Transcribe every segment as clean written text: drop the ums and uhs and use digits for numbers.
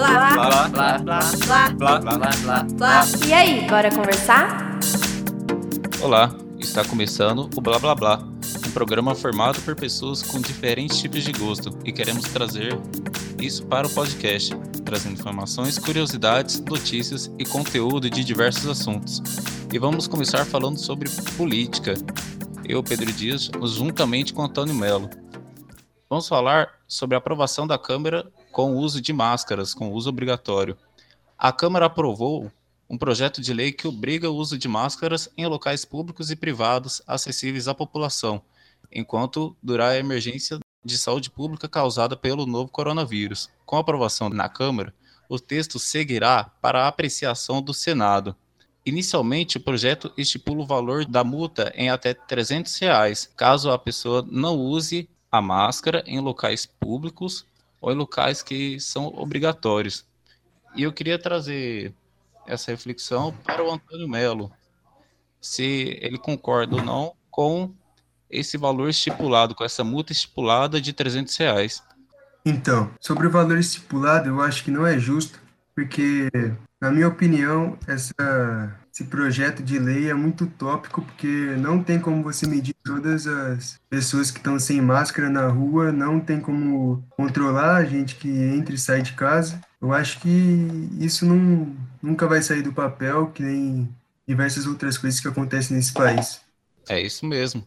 Blá blá blá blá blá blá blá. E aí, bora conversar? Olá, está começando o Blá Blá Blá, um programa formado por pessoas com diferentes tipos de gosto e queremos trazer isso para o podcast, trazendo informações, curiosidades, notícias e conteúdo de diversos assuntos. E vamos começar falando sobre política. Eu, Pedro Dias, juntamente com Antônio Melo. Vamos falar sobre a aprovação da Câmara com o uso de máscaras, com uso obrigatório. A Câmara aprovou um projeto de lei que obriga o uso de máscaras em locais públicos e privados acessíveis à população, enquanto durar a emergência de saúde pública causada pelo novo coronavírus. Com a aprovação na Câmara, o texto seguirá para a apreciação do Senado. Inicialmente, o projeto estipula o valor da multa em até R$300, caso a pessoa não use a máscara em locais públicos ou em locais que são obrigatórios. E eu queria trazer essa reflexão para o Antônio Melo, se ele concorda ou não com esse valor estipulado, com essa multa estipulada de R$300. Então, sobre o valor estipulado, eu acho que não é justo, porque, na minha opinião, esse projeto de lei é muito utópico, porque não tem como você medir todas as pessoas que estão sem máscara na rua, não tem como controlar a gente que entra e sai de casa. Eu acho que isso nunca vai sair do papel, que nem diversas outras coisas que acontecem nesse país. É isso mesmo.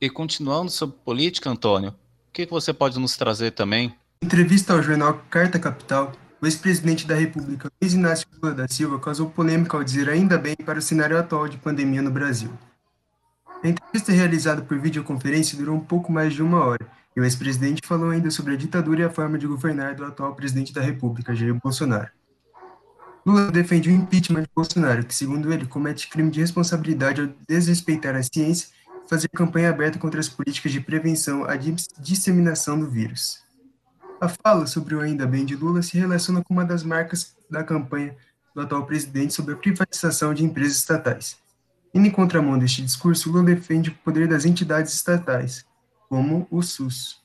E continuando sobre política, Antônio, o que você pode nos trazer também? Em entrevista ao jornal Carta Capital, o ex-presidente da República, Luiz Inácio Lula da Silva, causou polêmica ao dizer ainda bem para o cenário atual de pandemia no Brasil. A entrevista realizada por videoconferência durou um pouco mais de 1 hora, e o ex-presidente falou ainda sobre a ditadura e a forma de governar do atual presidente da República, Jair Bolsonaro. Lula defende o impeachment de Bolsonaro, que, segundo ele, comete crime de responsabilidade ao desrespeitar a ciência e fazer campanha aberta contra as políticas de prevenção à disseminação do vírus. A fala sobre o ainda bem de Lula se relaciona com uma das marcas da campanha do atual presidente sobre a privatização de empresas estatais. Em contramão deste discurso, Lula defende o poder das entidades estatais, como o SUS,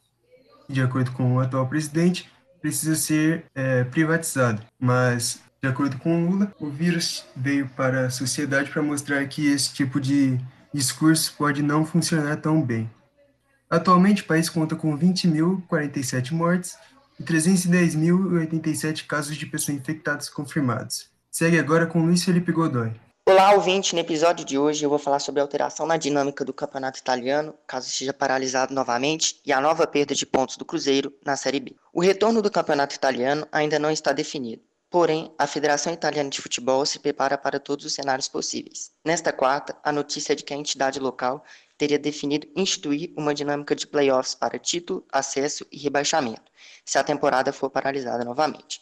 que, de acordo com o atual presidente, precisa ser privatizado. Mas, de acordo com Lula, o vírus veio para a sociedade para mostrar que esse tipo de discurso pode não funcionar tão bem. Atualmente, o país conta com 20.047 mortes e 310.087 casos de pessoas infectadas confirmados. Segue agora com Luiz Felipe Godoy. Olá, ouvinte. No episódio de hoje eu vou falar sobre a alteração na dinâmica do Campeonato Italiano, caso esteja paralisado novamente, e a nova perda de pontos do Cruzeiro na Série B. O retorno do Campeonato Italiano ainda não está definido. Porém, a Federação Italiana de Futebol se prepara para todos os cenários possíveis. Nesta quarta, a notícia é de que a entidade local teria definido instituir uma dinâmica de playoffs para título, acesso e rebaixamento, se a temporada for paralisada novamente.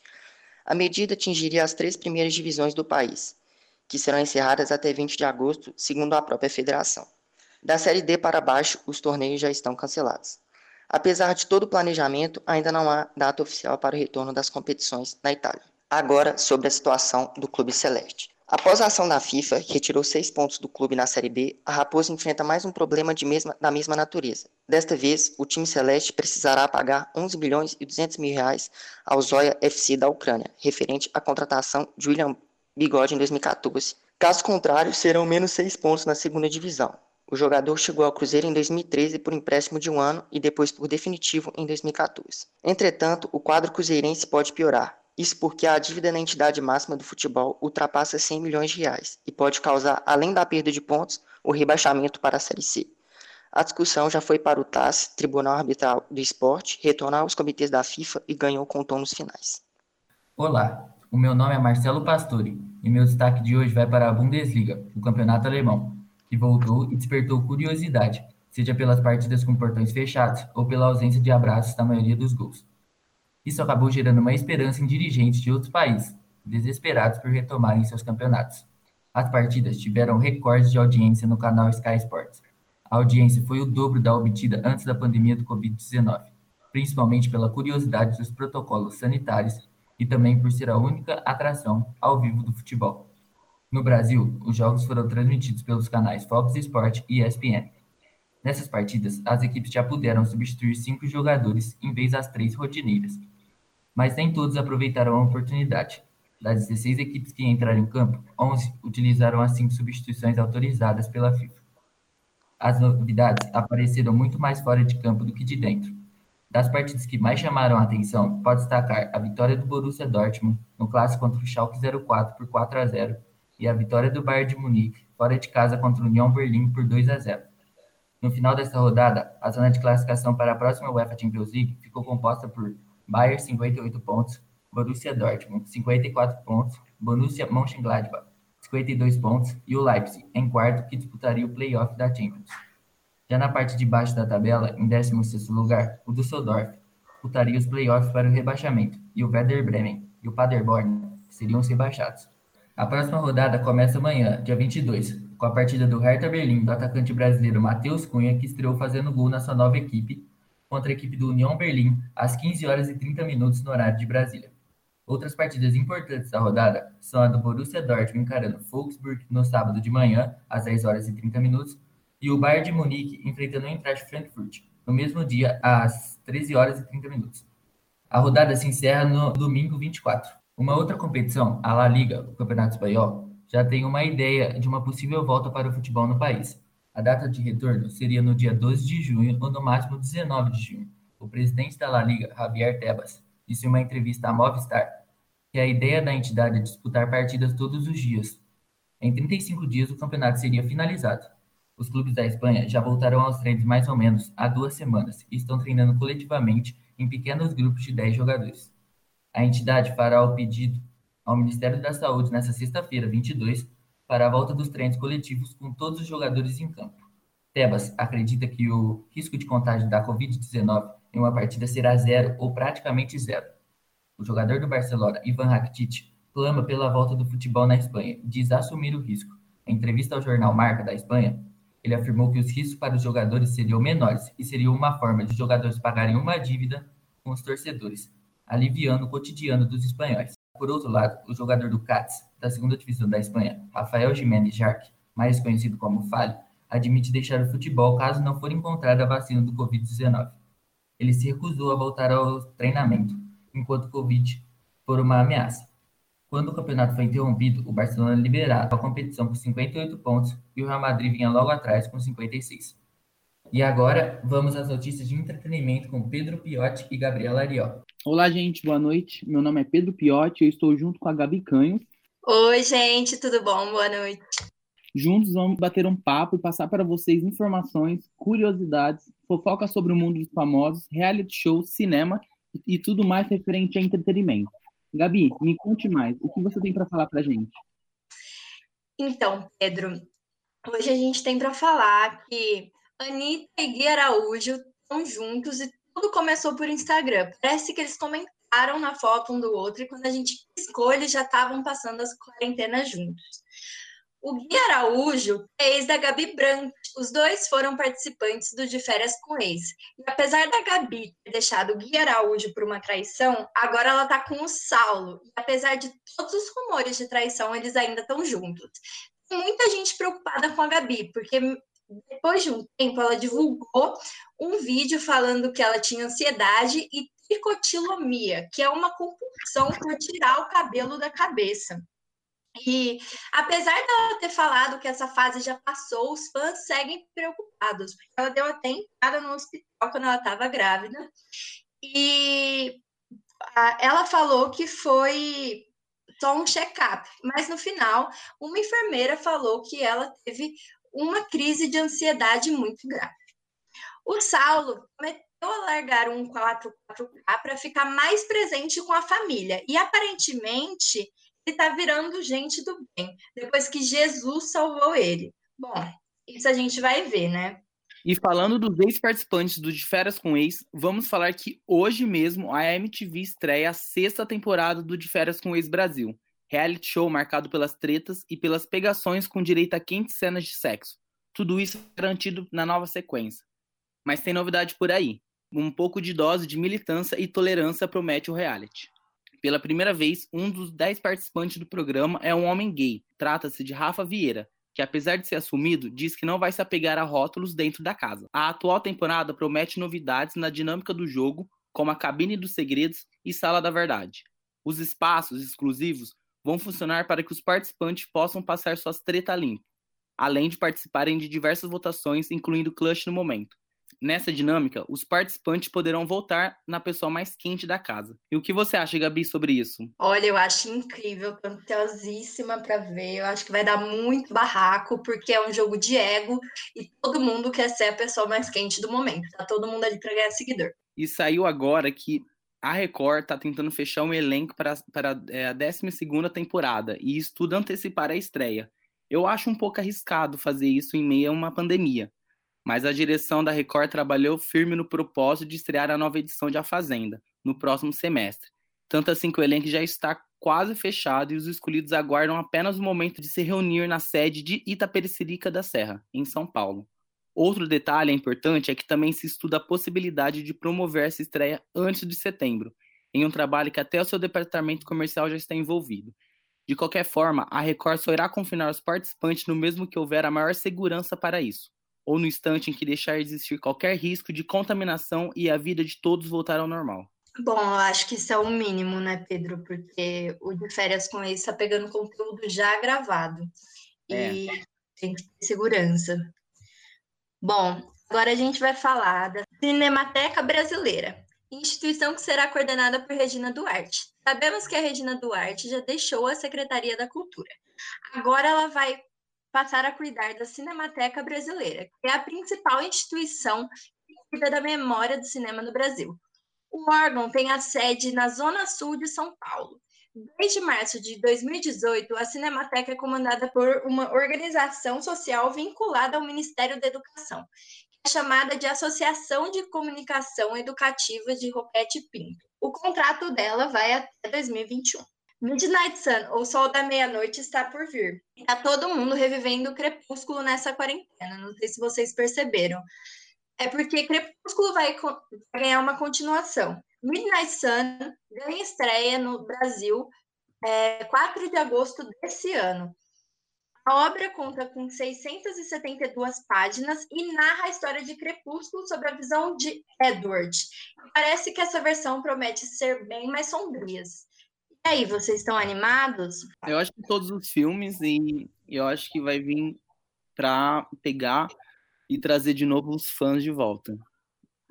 A medida atingiria as 3 primeiras divisões do país, que serão encerradas até 20 de agosto, segundo a própria federação. Da Série D para baixo, os torneios já estão cancelados. Apesar de todo o planejamento, ainda não há data oficial para o retorno das competições na Itália. Agora, sobre a situação do clube celeste. Após a ação da FIFA, que retirou 6 pontos do clube na Série B, a Raposa enfrenta mais um problema da mesma natureza. Desta vez, o time celeste precisará pagar R$11.200.000 ao Zorya FC da Ucrânia, referente à contratação de William Bigode em 2014. Caso contrário, serão menos 6 pontos na segunda divisão. O jogador chegou ao Cruzeiro em 2013 por empréstimo de 1 ano e depois por definitivo em 2014. Entretanto, o quadro cruzeirense pode piorar. Isso porque a dívida na entidade máxima do futebol ultrapassa R$100 milhões e pode causar, além da perda de pontos, o rebaixamento para a Série C. A discussão já foi para o TAS, Tribunal Arbitral do Esporte, retornar aos comitês da FIFA e ganhou contornos finais. Olá, o meu nome é Marcelo Pastore e meu destaque de hoje vai para a Bundesliga, o campeonato alemão, que voltou e despertou curiosidade, seja pelas partidas com portões fechados ou pela ausência de abraços na maioria dos gols. Isso acabou gerando uma esperança em dirigentes de outros países, desesperados por retomarem seus campeonatos. As partidas tiveram recordes de audiência no canal Sky Sports. A audiência foi o dobro da obtida antes da pandemia do Covid-19, principalmente pela curiosidade dos protocolos sanitários e também por ser a única atração ao vivo do futebol. No Brasil, os jogos foram transmitidos pelos canais Fox Sports e ESPN. Nessas partidas, as equipes já puderam substituir 5 jogadores em vez das 3 rotineiras. mas nem todos aproveitaram a oportunidade. Das 16 equipes que entraram em campo, 11 utilizaram as 5 substituições autorizadas pela FIFA. As novidades apareceram muito mais fora de campo do que de dentro. Das partidas que mais chamaram a atenção, pode destacar a vitória do Borussia Dortmund no clássico contra o Schalke 04 por 4-0 e a vitória do Bayern de Munique fora de casa contra o União Berlim por 2-0. No final desta rodada, a zona de classificação para a próxima UEFA Champions League ficou composta por Bayern 58 pontos, Borussia Dortmund 54 pontos, Borussia Mönchengladbach 52 pontos e o Leipzig em quarto, que disputaria o playoff da Champions. Já na parte de baixo da tabela, em 16º lugar, o Düsseldorf disputaria os playoffs para o rebaixamento e o Werder Bremen e o Paderborn seriam os rebaixados. A próxima rodada começa amanhã, dia 22, com a partida do Hertha Berlim do atacante brasileiro Matheus Cunha, que estreou fazendo gol na sua nova equipe, contra a equipe do União Berlim, às 15h30 no horário de Brasília. Outras partidas importantes da rodada são a do Borussia Dortmund encarando o Wolfsburg no sábado de manhã, às 10h30, e o Bayern de Munique enfrentando o Eintracht Frankfurt, no mesmo dia, às 13h30. A rodada se encerra no domingo 24. Uma outra competição, a La Liga, o Campeonato Espanhol, já tem uma ideia de uma possível volta para o futebol no país. A data de retorno seria no dia 12 de junho ou no máximo 19 de junho. O presidente da La Liga, Javier Tebas, disse em uma entrevista à Movistar que a ideia da entidade é disputar partidas todos os dias. Em 35 dias o campeonato seria finalizado. Os clubes da Espanha já voltaram aos treinos mais ou menos há 2 semanas e estão treinando coletivamente em pequenos grupos de 10 jogadores. A entidade fará o pedido ao Ministério da Saúde nesta sexta-feira, 22, para a volta dos treinos coletivos com todos os jogadores em campo. Tebas acredita que o risco de contágio da Covid-19 em uma partida será 0 ou praticamente 0. O jogador do Barcelona, Ivan Rakitic, clama pela volta do futebol na Espanha e diz assumir o risco. Em entrevista ao jornal Marca da Espanha, ele afirmou que os riscos para os jogadores seriam menores e seria uma forma de jogadores pagarem uma dívida com os torcedores, aliviando o cotidiano dos espanhóis. Por outro lado, o jogador do Cádiz, da 2ª divisão da Espanha, Rafael Jiménez Jarque, mais conhecido como Fali, admite deixar o futebol caso não for encontrada a vacina do Covid-19. Ele se recusou a voltar ao treinamento, enquanto o Covid for uma ameaça. Quando o campeonato foi interrompido, o Barcelona liberava a competição com 58 pontos e o Real Madrid vinha logo atrás com 56. E agora, vamos às notícias de entretenimento com Pedro Piotti e Gabriela Ariol. Olá, gente. Boa noite. Meu nome é Pedro Piotti e eu estou junto com a Gabi Canho. Oi, gente. Tudo bom? Boa noite. Juntos vamos bater um papo e passar para vocês informações, curiosidades, fofocas sobre o mundo dos famosos, reality shows, cinema e tudo mais referente a entretenimento. Gabi, me conte mais. O que você tem para falar para a gente? Então, Pedro, hoje a gente tem para falar que Anitta e Gui Araújo estão juntos e tudo começou por Instagram. Parece que eles comentaram na foto um do outro e quando a gente piscou, eles já estavam passando as quarentenas juntos. O Gui Araújo é ex da Gabi Branco. Os dois foram participantes do De Férias com Ex. E apesar da Gabi ter deixado o Gui Araújo por uma traição, agora ela tá com o Saulo. E apesar de todos os rumores de traição, eles ainda estão juntos. Tem muita gente preocupada com a Gabi, porque depois de um tempo ela divulgou um vídeo falando que ela tinha ansiedade e tricotilomia, que é uma compulsão por tirar o cabelo da cabeça. E apesar dela ter falado que essa fase já passou, os fãs seguem preocupados, porque ela deu até entrada no hospital quando ela estava grávida, e ela falou que foi só um check-up, mas no final uma enfermeira falou que ela teve uma crise de ansiedade muito grave. O Saulo começou a largar um 4K para ficar mais presente com a família, e aparentemente ele está virando gente do bem, depois que Jesus salvou ele. Bom, isso a gente vai ver, né? E falando dos ex-participantes do De Férias com Ex, vamos falar que hoje mesmo a MTV estreia a 6ª temporada do De Férias com Ex Brasil, reality show marcado pelas tretas e pelas pegações com direito a quentes cenas de sexo. Tudo isso garantido na nova sequência. Mas tem novidade por aí. Um pouco de dose de militância e tolerância promete o reality. Pela primeira vez, um dos 10 participantes do programa é um homem gay. Trata-se de Rafa Vieira, que apesar de ser assumido, diz que não vai se apegar a rótulos dentro da casa. A atual temporada promete novidades na dinâmica do jogo, como a cabine dos segredos e sala da verdade. Os espaços exclusivos vão funcionar para que os participantes possam passar suas treta limpo, além de participarem de diversas votações, incluindo clutch no momento. Nessa dinâmica, os participantes poderão votar na pessoa mais quente da casa. E o que você acha, Gabi, sobre isso? Olha, eu acho incrível, tô ansiosíssima para ver. Eu acho que vai dar muito barraco, porque é um jogo de ego e todo mundo quer ser a pessoa mais quente do momento. Tá todo mundo ali para ganhar seguidor. E saiu agora que a Record tá tentando fechar um elenco para a 12ª temporada e estuda antecipar a estreia. Eu acho um pouco arriscado fazer isso em meio a uma pandemia. Mas a direção da Record trabalhou firme no propósito de estrear a nova edição de A Fazenda, no próximo semestre. Tanto assim que o elenco já está quase fechado e os escolhidos aguardam apenas o momento de se reunir na sede de Itapecerica da Serra, em São Paulo. Outro detalhe importante é que também se estuda a possibilidade de promover essa estreia antes de setembro, em um trabalho que até o seu departamento comercial já está envolvido. De qualquer forma, a Record só irá confinar os participantes no mesmo que houver a maior segurança para isso, ou no instante em que deixar existir qualquer risco de contaminação e a vida de todos voltar ao normal. Bom, eu acho que isso é o mínimo, né, Pedro? Porque o de férias com eles está pegando conteúdo já gravado. E tem que ter segurança. Bom, agora a gente vai falar da Cinemateca Brasileira, instituição que será coordenada por Regina Duarte. Sabemos que a Regina Duarte já deixou a Secretaria da Cultura. Agora ela vai passar a cuidar da Cinemateca Brasileira, que é a principal instituição que cuida da memória do cinema no Brasil. O órgão tem a sede na Zona Sul de São Paulo. Desde março de 2018, a Cinemateca é comandada por uma organização social vinculada ao Ministério da Educação, que é chamada de Associação de Comunicação Educativa de Roquete Pinto. O contrato dela vai até 2021. Midnight Sun, ou Sol da Meia-Noite, está por vir. Está todo mundo revivendo o Crepúsculo nessa quarentena, não sei se vocês perceberam. É porque Crepúsculo vai ganhar uma continuação. Midnight Sun ganha estreia no Brasil 4 de agosto desse ano. A obra conta com 672 páginas e narra a história de Crepúsculo sob a visão de Edward. Parece que essa versão promete ser bem mais sombria. E aí, vocês estão animados? Eu acho que todos os filmes, e eu acho que vai vir para pegar e trazer de novo os fãs de volta.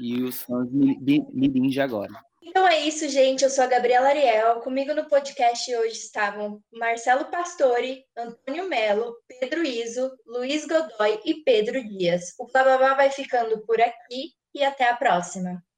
E os fãs mirim de agora. Então é isso, gente. Eu sou a Gabriela Ariel. Comigo no podcast hoje estavam Marcelo Pastore, Antônio Melo, Pedro Iso, Luiz Godoy e Pedro Dias. O Blá Blá Blá vai ficando por aqui e até a próxima.